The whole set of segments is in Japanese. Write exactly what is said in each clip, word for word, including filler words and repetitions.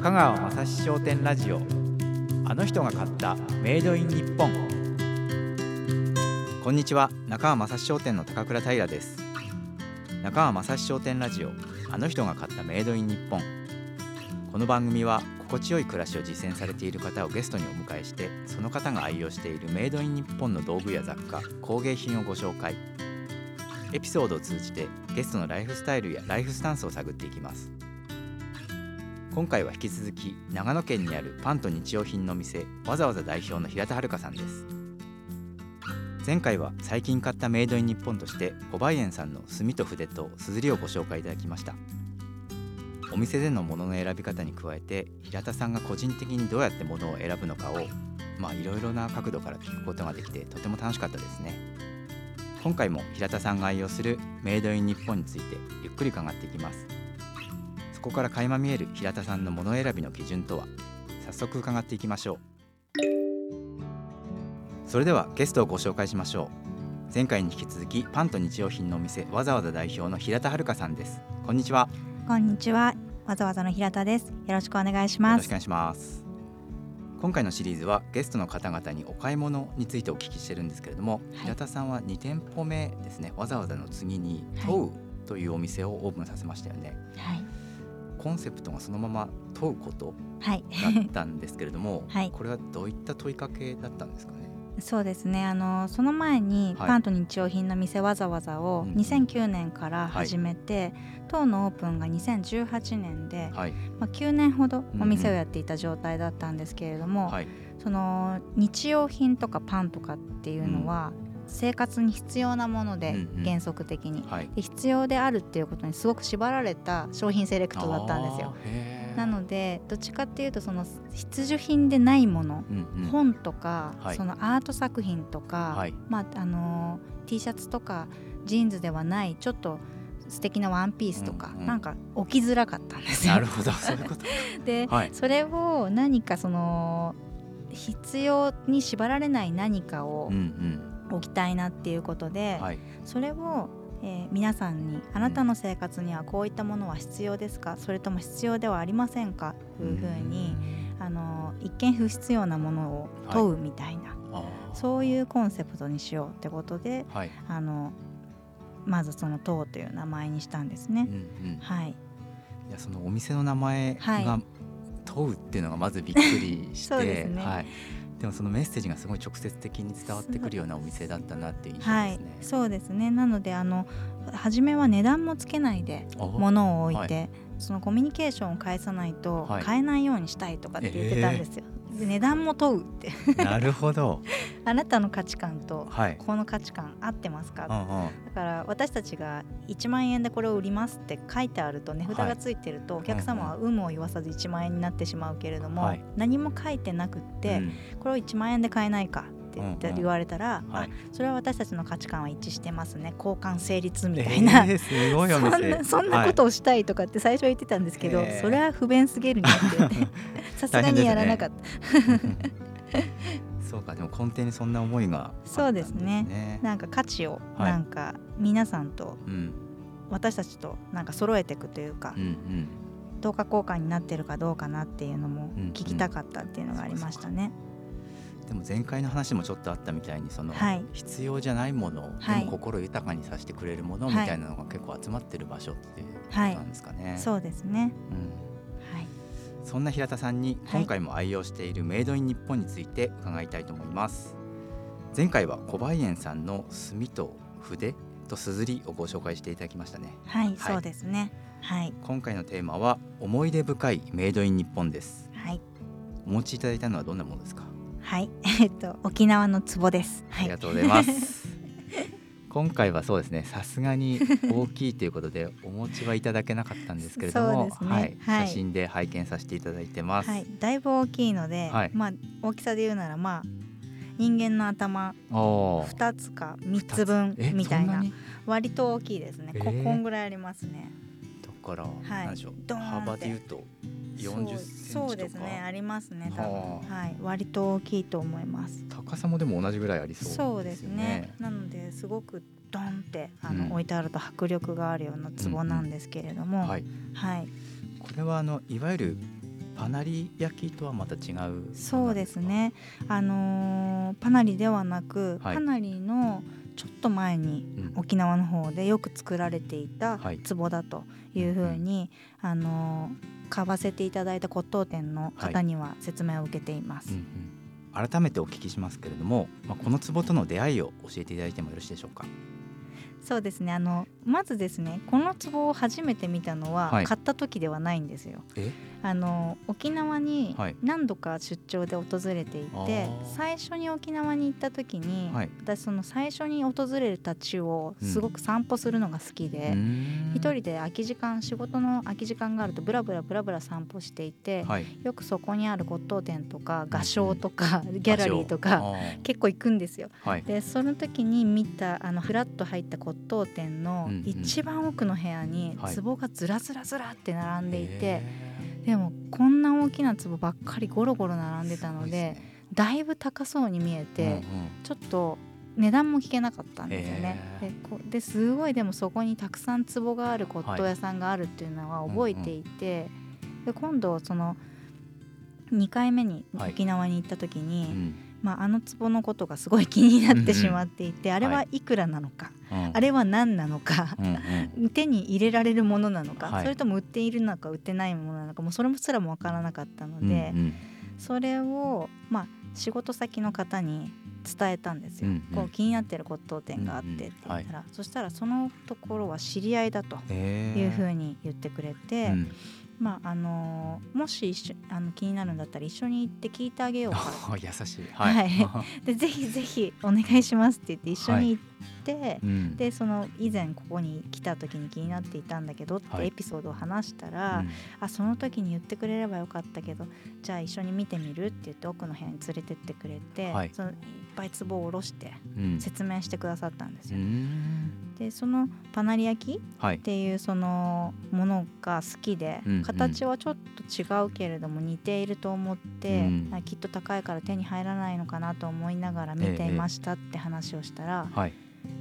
中川正史商店ラジオ、あの人が買ったメイドイン日本。こんにちは、中川正史商店の高倉平です。中川正史商店ラジオ、あの人が買ったメイドイン日本。この番組は心地よい暮らしを実践されている方をゲストにお迎えして、その方が愛用しているメイドイン日本の道具や雑貨、工芸品をご紹介。エピソードを通じてゲストのライフスタイルやライフスタンスを探っていきます。今回は引き続き長野県にあるパンと日用品の店、わざわざ代表の平田遥さんです。前回は最近買ったメイドイン日本として小梅園さんの墨と筆と硯をご紹介いただきました。お店での物の選び方に加えて、平田さんが個人的にどうやって物を選ぶのかを、まあいろいろな角度から聞くことができて、とても楽しかったですね。今回も平田さんが愛用するメイドイン日本についてゆっくり伺っていきます。そこから垣間見える平田さんの物選びの基準とは。早速伺っていきましょう。それではゲストをご紹介しましょう。前回に引き続きパンと日用品のお店、わざわざ代表の平田遥さんです。こんにちは。こんにちは、わざわざの平田です。よろしくお願いします。よろしくお願いします。今回のシリーズはゲストの方々にお買い物についてお聞きしてるんですけれども、はい、平田さんはに店舗目ですね、わざわざの次に問 tou というお店をオープンさせましたよね。はい、コンセプトがそのまま問うことだったんですけれども、はいはい、これはどういった問いかけだったんですかね。そうですね、あのその前にパンと日用品の店、わざわざをにせんきゅうねんから始めて、問 tou、はい、のオープンがにせんじゅうはちねんで、はい、まあ、きゅうねんほどお店をやっていた状態だったんですけれども、うん、はい、その日用品とかパンとかっていうのは、うん、生活に必要なもので、うんうん、原則的に、はい、で必要であるっていうことにすごく縛られた商品セレクトだったんですよ。なのでどっちかっていうと、その必需品でないもの、うんうん、本とか、はい、そのアート作品とか、はい、まああのー、T シャツとかジーンズではない、ちょっと素敵なワンピースとか、うんうん、なんか置きづらかったんですよ。なるほど、そういうことで、はい、それを何かその必要に縛られない何かを、うんうん、置きたいなっていうことで、はい、それを、えー、皆さんに、あなたの生活にはこういったものは必要ですか、それとも必要ではありませんかというふうに、あの一見不必要なものを問うみたいな、はい、そういうコンセプトにしようってことで、はい、あのまずその問 touという名前にしたんですね。うんうん、はい、いやそのお店の名前が、はい、問 touっていうのがまずびっくりしてそうですね、はい、でもそのメッセージがすごい直接的に伝わってくるようなお店だったなっていう印象ですね。はい、そうですね。なのであの初めは値段もつけないで物を置いて、はい、そのコミュニケーションを返さないと、はい、買えないようにしたいとかって言ってたんですよ。えー、で値段も問 touってなるほどあなたの価値観と、はい、この価値観合ってますか、うんうん、だから私たちがいちまんえんでこれを売りますって書いてあると、値札がついてると、はい、お客様は有無を言わさずいちまんえんになってしまうけれども、はい、何も書いてなくって、うん、これをいちまんえんで買えないかって言われたら、うんうん、あ、はい、それは私たちの価値観は一致してますね、交換成立みたいな、えー、すごいお店。そんな、そんなことをしたいとかって最初は言ってたんですけど、はい、それは不便すぎるなってさすがにやらなかった、ね、そうか。でも根底にそんな思いがあったんですね。そうですね、なんか価値を、はい、なんか皆さんと、うん、私たちとなんか揃えていくというか、うんうん、等価交換になってるかどうかなっていうのも聞きたかったっていうのがありましたね。うんうん、そうそう。でも前回の話もちょっとあったみたいに、その必要じゃないものを、はい、でも心豊かにさせてくれるものみたいなのが結構集まってる場所っていうことなんですかね。はい、そうですね、うん、はい、そんな平田さんに今回も愛用しているメイドイン日本について伺いたいと思います。はい、前回は小梅園さんの墨と筆と硯をご紹介していただきましたね。はい、はい、そうですね、はい、今回のテーマは思い出深いメイドイン日本です。はい、お持ちいただいたのはどんなものですか。はい、えっと、沖縄の壺です。はい、ありがとうございます。今回はそうですね、さすがに大きいということでお持ちはいただけなかったんですけれども、そうですね、はいはい、写真で拝見させていただいてます。はい、だいぶ大きいので、はい、まあ、大きさで言うなら、まあ、人間の頭ふたつかみっつぶんみたいな、割と大きいですね。こんぐらいありますね。だから何でしょう、はい、幅で言うとよんじゅっセンチとか。そうですね、ありますね、多分、はい、割と大きいと思います。高さもでも同じぐらいありそうですよね。そうですね、なのですごくドンってあの、うん、置いてあると迫力があるような壺なんですけれども、うんうん、はい、はい、これはあのいわゆるパナリ焼きとはまた違う。そうですね、あのー、パナリではなく、はい、パナリのちょっと前に沖縄の方でよく作られていた壺だというふうに、はい、あのー、買わせていただいた骨董店の方には説明を受けています、はい、うんうん。改めてお聞きしますけれども、まあ、この壺との出会いを教えていただいてもよろしいでしょうか。そうですね、あのまずですね、この壺を初めて見たのは、はい、買った時ではないんですよ。え、あの沖縄に何度か出張で訪れていて、はい、最初に沖縄に行った時に、はい、私その最初に訪れた地をすごく散歩するのが好きで、うん、一人で空き時間、仕事の空き時間があるとブラブラブラブラ散歩していて、はい、よくそこにある骨董店とか画商とか、うん、ギャラリーとか結構行くんですよ、はい。でその時に見た、あのフラッと入った骨董店の一番奥の部屋に壺がずらずらずらって並んでいて、はい、でもこんな大きな壺ばっかりゴロゴロ並んでたの で, で、ね、だいぶ高そうに見えて、うんうん、ちょっと値段も聞けなかったんですよね、えー、で, ですごい、でもそこにたくさん壺がある骨董屋さんがあるっていうのは覚えていて、はい、うんうん、で今度そのにかいめに沖縄に行った時に、はい、うん、まあ、あの壺のことがすごい気になってしまっていて、うんうん、あれはいくらなのか、はい、あれは何なのか、うんうん、手に入れられるものなのか、はい、それとも売っているのか売ってないものなのか、もうそれもすらも分からなかったので、うんうん、それを、まあ、仕事先の方に伝えたんですよ、うんうん、こう気になってる骨董店があってって言ったら、うんうん、はい、そしたらそのところは知り合いだというふうに言ってくれて、えーうん、まああのー、もし一緒あの気になるんだったら一緒に行って聞いてあげようか優しい、はいはい、でぜひぜひお願いしますって言って一緒に行って、はい、うん、でその以前ここに来た時に気になっていたんだけどってエピソードを話したら、はい、うん、あその時に言ってくれればよかったけど、じゃあ一緒に見てみるって言って奥の部屋に連れてってくれて、はい、そのいっぱい壺を下ろして説明してくださったんですよ、うん。でそのパナリ焼きっていうそのものが好きで、はい、形はちょっと違うけれども似ていると思って、うんうん、きっと高いから手に入らないのかなと思いながら見ていましたって話をしたら、えーはい、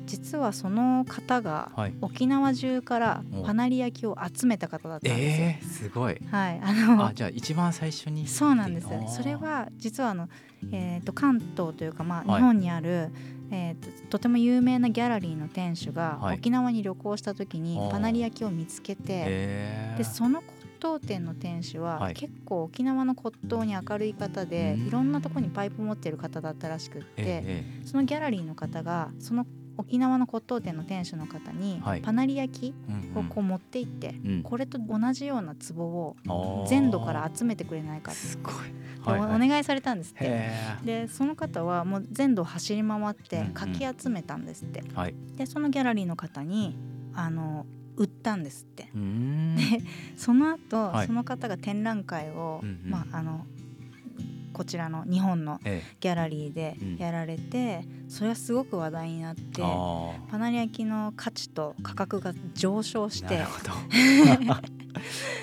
実はその方が沖縄中からパナリ焼きを集めた方だったんですよ、えー、すごい、はい、あのあじゃあ一番最初にそうなんです。それは実はあの、えー、と関東というか、まあ、日本にある、はい、えー、と, とても有名なギャラリーの店主が沖縄に旅行した時にパナリ焼きを見つけて、はい、でその骨董店の店主は結構沖縄の骨董に明るい方で、はい、いろんなとこにパイプ持ってる方だったらしくって、えー、そのギャラリーの方がその沖縄の骨董店の店主の方にパナリ焼きをこう持っていって、はいうんうん、これと同じような壺を全土から集めてくれないかってすごい、はいはい、お, お願いされたんですって。でその方はもう全土走り回ってかき集めたんですって、うんうんはい、でそのギャラリーの方にあの売ったんですって。うーんでその後、はい、その方が展覧会を、うんうん、まああのこちらの日本のギャラリーでやられて、ええうん、それはすごく話題になって、パナリ焼きの価値と価格が上昇して、なるほど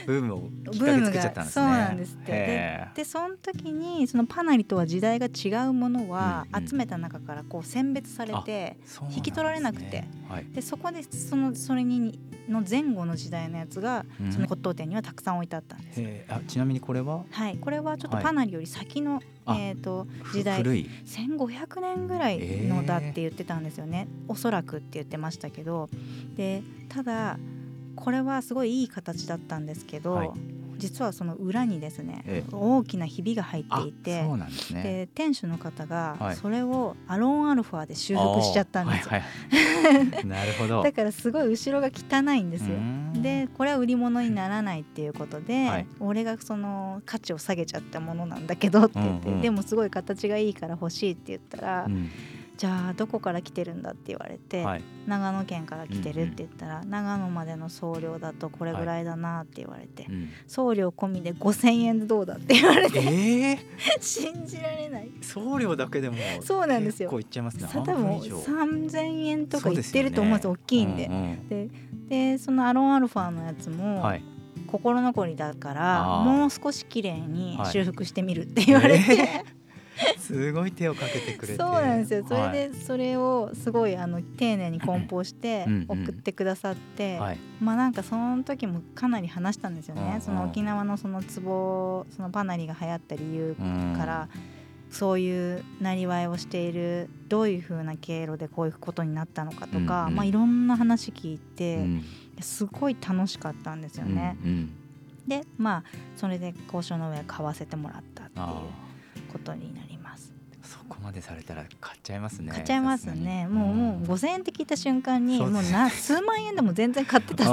ブームをきっかけ作っちゃったんですね。そうなんですって。 で, でその時にそのパナリとは時代が違うものは集めた中からこう選別されて引き取られなくて、うんうん そ, ねはい、でそこで そ, のそれにの前後の時代のやつがその骨董店にはたくさん置いてあったんです、うん、あちなみにこれは、はい、これはちょっとパナリより先の、はい、えー、と時代せんごひゃくねんぐらいのだって言ってたんですよね、えー、おそらくって言ってましたけど。でただこれはすごいいい形だったんですけど、はい、実はその裏にですね、えー、大きなひびが入っていて、そうなんですね、で店主の方がそれをアロンアルファで修復しちゃったんですよ、はいはい、なるほどだからすごい後ろが汚いんですよ。でこれは売り物にならないっていうことで、はい、俺がその価値を下げちゃったものなんだけどって言って、うんうん、でもすごい形がいいから欲しいって言ったら、うんじゃあどこから来てるんだって言われて、はい、長野県から来てるって言ったら、うんうん、長野までの送料だとこれぐらいだなって言われて、はいうん、送料込みでごせんえんでどうだって言われて、えー、信じられない。送料だけでもそうなんですよ、結構いっちゃいますね。多分さんぜんえんとかいってると思うんですよ、大きいんで、うんうん、で, でそのアロンアルファのやつも、はい心残りだからもう少し綺麗に修復してみるって言われて、えーすごい手をかけてくれて、そうなんですよ。それでそれをすごいあの丁寧に梱包して送ってくださって、うんうん、まあなんかその時もかなり話したんですよね、はい、その沖縄のそのツボ、そのパナリが流行った理由から、うん、そういうなりわいをしている、どういう風な経路でこういうことになったのかとか、うんうん、まあいろんな話聞いて、うん、すごい楽しかったんですよね、うんうん、でまあそれで交渉の上買わせてもらったっていうことになります。そこまでされたら買っちゃいますね。買っちゃいますね。もう、もうごせんえんって聞いた瞬間にもうな数万円でも全然買ってた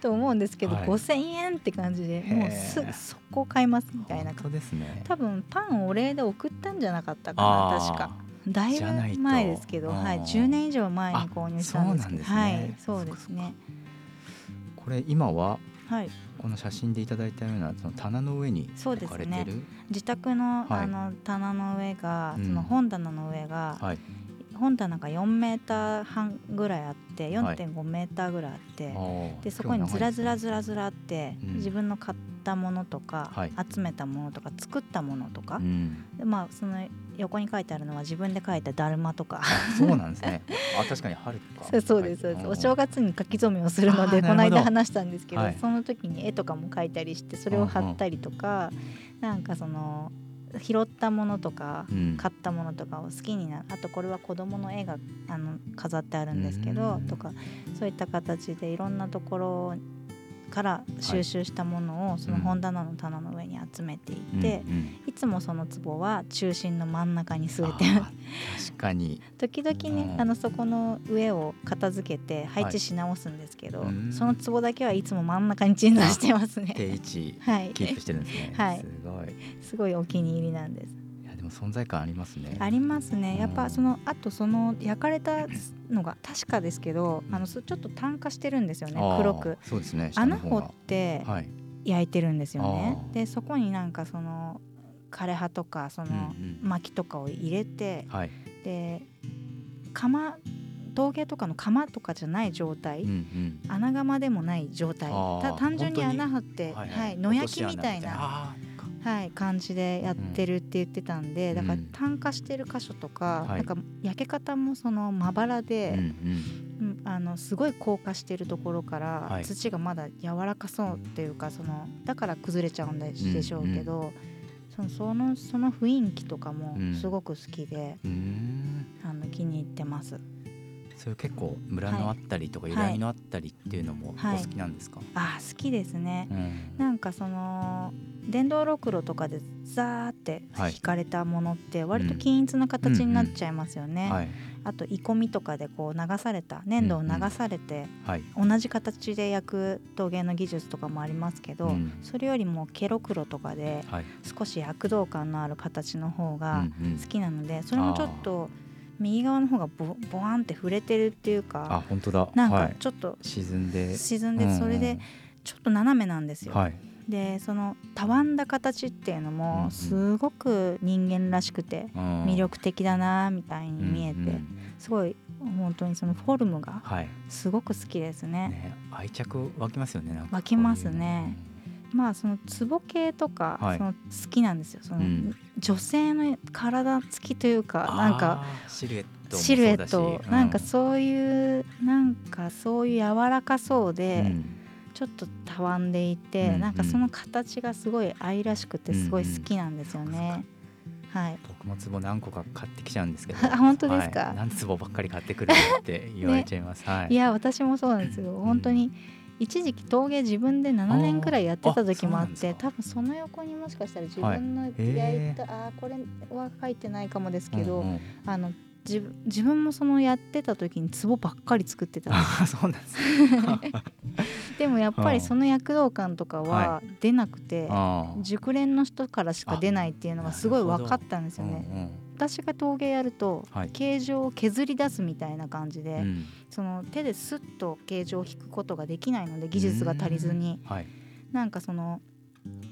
と思うんですけど、はい、ごせんえんって感じでもうすそこ買いますみたいな。本当ですね。多分パンお礼で送ったんじゃなかったかな、確かだいぶ前ですけど、はい、じゅうねん以上前に購入したんですけど、そうなんですね、はい、そうですね。これ今は、はい、この写真でいただいたようなその棚の上に置かれてる、そうですね、自宅 の,、はい、あの棚の上が、その本棚の上が、うんはい、本棚がよんメーターはんぐらいあって、よんてんごメーターぐらいあって、はい、でそこにずらずらずらずらって、うん、自分の買ったものとか、はい、集めたものとか作ったものとか、うんでまあ、その横に書いてあるのは自分で書いただるまとか。そうなんですね。あ、確かに春とか。そうです、そうです。お正月に書き初めをするので、この間話したんですけど、はい、その時に絵とかも書いたりして、それを貼ったりとか、なんかその拾ったものとか、うん、買ったものとかを好きになる。あとこれは子どもの絵があの飾ってあるんですけど、とかそういった形でいろんなところから収集したものをその本棚の棚の上に集めていて、はいうんうん、いつもその壺は中心の真ん中に据えてあ確かに時々ね、うん、あのそこの上を片付けて配置し直すんですけど、はい、その壺だけはいつも真ん中に鎮座してますね。定位置キープしてるんですね、はい、すごいすごいお気に入りなんです。いやでも存在感ありますね。ありますね。やっぱそのあとその焼かれたのが確かですけど、あのちょっと炭化してるんですよね、黒く。そうですね。穴掘って焼いてるんですよね、はい、でそこになんかその枯葉とかその薪とかを入れて、うんうん、で釜陶芸とかの釜とかじゃない状態、うんうん、穴窯でもない状態、た単純に穴掘って、はいはい、野焼きみたいなはい、感じでやってるって言ってたんで、うん、だから炭化してる箇所とか、うん、なんか焼け方もそのまばらで、はいうん、あのすごい硬化してるところから、はい、土がまだ柔らかそうっていうか、そのだから崩れちゃうんでしょうけど、うんうん、その、その、その雰囲気とかもすごく好きで、うん、あの気に入ってます。それ結構村のあったりとか由来のあったりっていうのもお好きなんですか？はいはい、あ好きですね、うん、なんかその電動ろくろとかでザーって引かれたものって割と均一な形になっちゃいますよね、うんうんうんはい、あと鋳込みとかでこう流された粘土を流されて同じ形で焼く陶芸の技術とかもありますけど、うん、それよりもケロクロとかで少し躍動感のある形の方が好きなので、それもちょっと右側の方がボボワンって触れてるっていうか、あ本当だ、なんかちょっと、はい、沈んで沈んで、それでちょっと斜めなんですよ、はい、でそのたわんだ形っていうのもすごく人間らしくて魅力的だなみたいに見えて、うんうん、すごい本当にそのフォルムがすごく好きです ね,、はい、ね愛着湧きますよね。なんか湧きますね。まあその壺系とか、はい、その好きなんですよ。その女性の体つきというか、うん、なんかシルエットもそうだし、シルエット、うん、なんかそういうなんかそういう柔らかそうで、うん、ちょっとたわんでいて、うん、なんかその形がすごい愛らしくてすごい好きなんですよね。はい、僕も壺何個か買ってきちゃうんですけど本当ですか、はい、何壺ばっかり買ってくるって言われちゃいます、ねはい、いや私もそうなんですよ本当に、うん一時期陶芸自分でななねんくらいやってた時もあって、あ多分その横にもしかしたら自分のやった、はい、あこれは書いてないかもですけど、うんうん、あの 自, 自分もそのやってた時に壺ばっかり作ってたんです。あそうなんですでもやっぱりその躍動感とかは出なくて、はい、熟練の人からしか出ないっていうのがすごい分かったんですよね。私が陶芸やると形状を削り出すみたいな感じで、はいうん、その手ですっと形状を引くことができないので技術が足りずに、はい、なんかその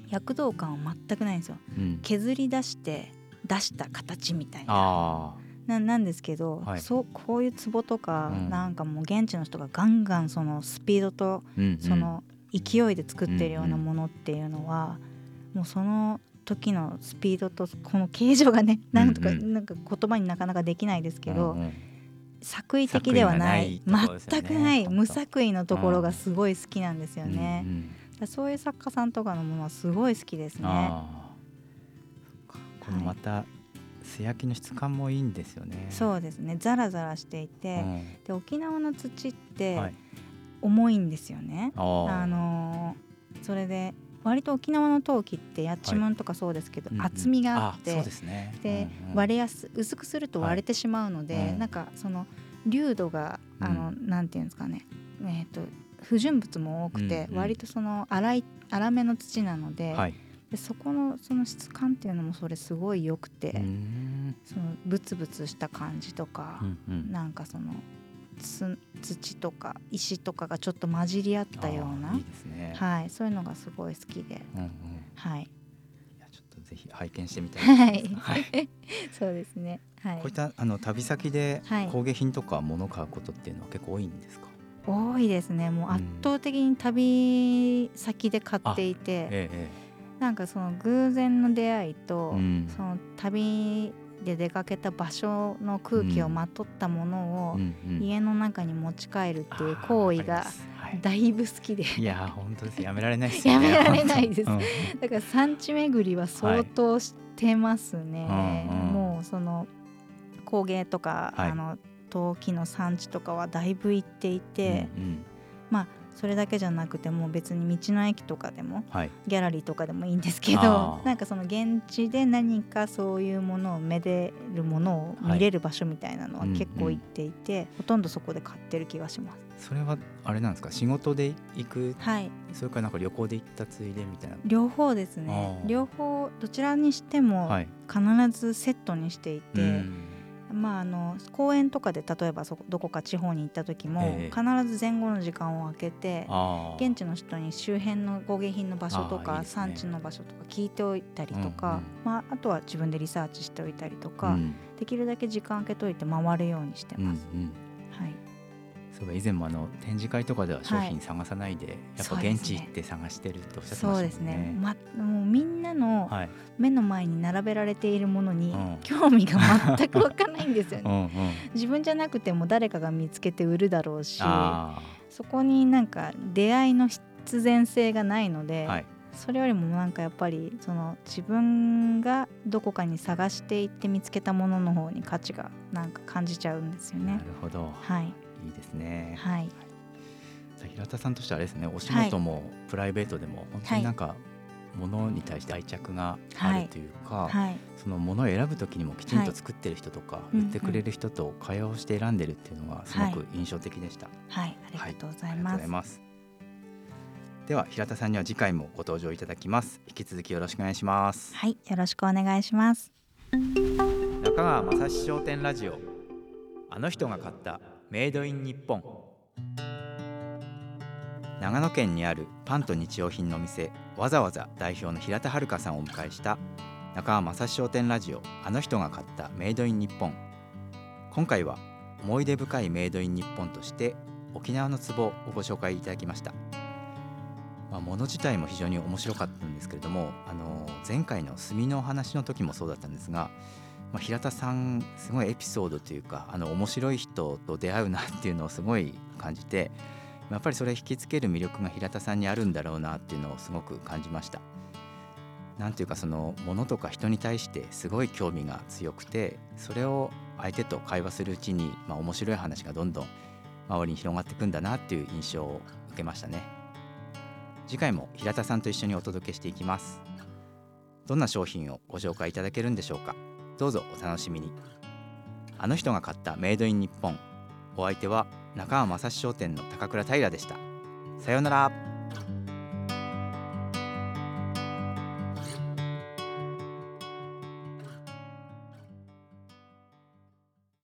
躍動感は全くないんですよ、うん、削り出して出した形みたいなあ な, なんですけど、はい、そうこういう壺とか、うん、なんかもう現地の人がガンガンそのスピードとその勢いで作ってるようなものっていうのは、うんうん、もうその時のスピードとこの形状がね、なんとか、うんうん、なんか言葉になかなかできないですけど、うんうん、作為的ではな い, ない、ね、全くない無作為のところがすごい好きなんですよね、うんうん、だそういう作家さんとかのものはすごい好きですね。あ、このまた、はい、素焼きの質感もいいんですよね。そうですね、ザラザラしていて、うん、で沖縄の土って重いんですよね、はい、あのー、それで割と沖縄の陶器ってやっちむんとかそうですけど、はい、厚みがあって、うんうん、あ、そうですね、で、うんうん、割れやす薄くすると割れてしまうので、はい、なんかその粒度があの、うん、なんていうんですかね、えー、と不純物も多くて、うんうん、割とその粗い粗めの土なので、はい、でそこのその質感っていうのもそれすごい良くて、うん、そのブツブツした感じとか、うんうん、なんかそのつ土とか石とかがちょっと混じり合ったような、いいですね、はい、そういうのがすごい好きで、うんうん、はい、いやちょっとぜひ拝見してみたいです、はいはい、そうですね、はい、こういったあの旅先で工芸品とか物を買うことっていうのは結構多いんですか？多いですね、もう圧倒的に旅先で買っていて、うん、ええ、なんかその偶然の出会いと、うん、その旅で出かけた場所の空気をまとったものを家の中に持ち帰るっていう行為がだいぶ好きで、はい、いや本当ですやめられないです、ね、やめられないです、うん、だから産地巡りは相当してますね、はい、うんうん、もうその工芸とか、はい、あの陶器の産地とかはだいぶ行っていて、うんうん、まあそれだけじゃなくてもう別に道の駅とかでも、はい、ギャラリーとかでもいいんですけど、なんかその現地で何かそういうものをめでるものを見れる場所みたいなのは結構行っていて、はい、うんうん、ほとんどそこで買ってる気がします。それはあれなんですか、仕事で行く、はい、それからなんか旅行で行ったついでみたいな。両方ですね、両方どちらにしても必ずセットにしていて、はい、うん、まあ、あの公園とかで例えばそどこか地方に行った時も必ず前後の時間を空けて現地の人に周辺の工芸品の場所とか産地の場所とか聞いておいたりとか、まああとは自分でリサーチしておいたりとか、できるだけ時間空けといて回るようにしてます。はい、そう以前もあの展示会とかでは商品探さないで、はい、やっぱ現地行って探してるとおっしゃってましたね。そうですね、ま、もうみんなの目の前に並べられているものに興味が全く湧かないんですよね。うんうん、自分じゃなくても誰かが見つけて売るだろうし、そこになんか出会いの必然性がないので、はい、それよりもなんかやっぱりその自分がどこかに探していって見つけたものの方に価値がなんか感じちゃうんですよね。なるほど、はい、いいですね。はい、平田さんとしてはあれですね、お仕事もプライベートでも本当になんか物に対して愛着があるというか、はいはい、その物を選ぶときにもきちんと作ってる人とか、はい、売ってくれる人と会話をして選んでるっていうのがすごく印象的でした。はい、はい、ありがとうございます。では平田さんには次回もご登場いただきます。引き続きよろしくお願いします。はい、よろしくお願いします。中川雅史商店ラジオ、あの人が買ったメイドイン日本。長野県にあるパンと日用品の店、わざわざ代表の平田遥さんをお迎えした中川雅史商店ラジオ、あの人が買ったメイドイン日本。今回は思い出深いメイドイン日本として沖縄の壺をご紹介いただきました。まあ、物自体も非常に面白かったんですけれども、あの前回の炭のお話の時もそうだったんですが、まあ、平田さんすごいエピソードというか、あの面白い人と出会うなっていうのをすごい感じて、やっぱりそれ引きつける魅力が平田さんにあるんだろうなっていうのをすごく感じました。なんていうか、その物とか人に対してすごい興味が強くて、それを相手と会話するうちに、まあ、面白い話がどんどん周りに広がっていくんだなっていう印象を受けましたね。次回も平田さんと一緒にお届けしていきます。どんな商品をご紹介いただけるんでしょうか。どうぞお楽しみに。あの人が買ったメイドイン日本。お相手は中川雅史商店の高倉平でした。さようなら。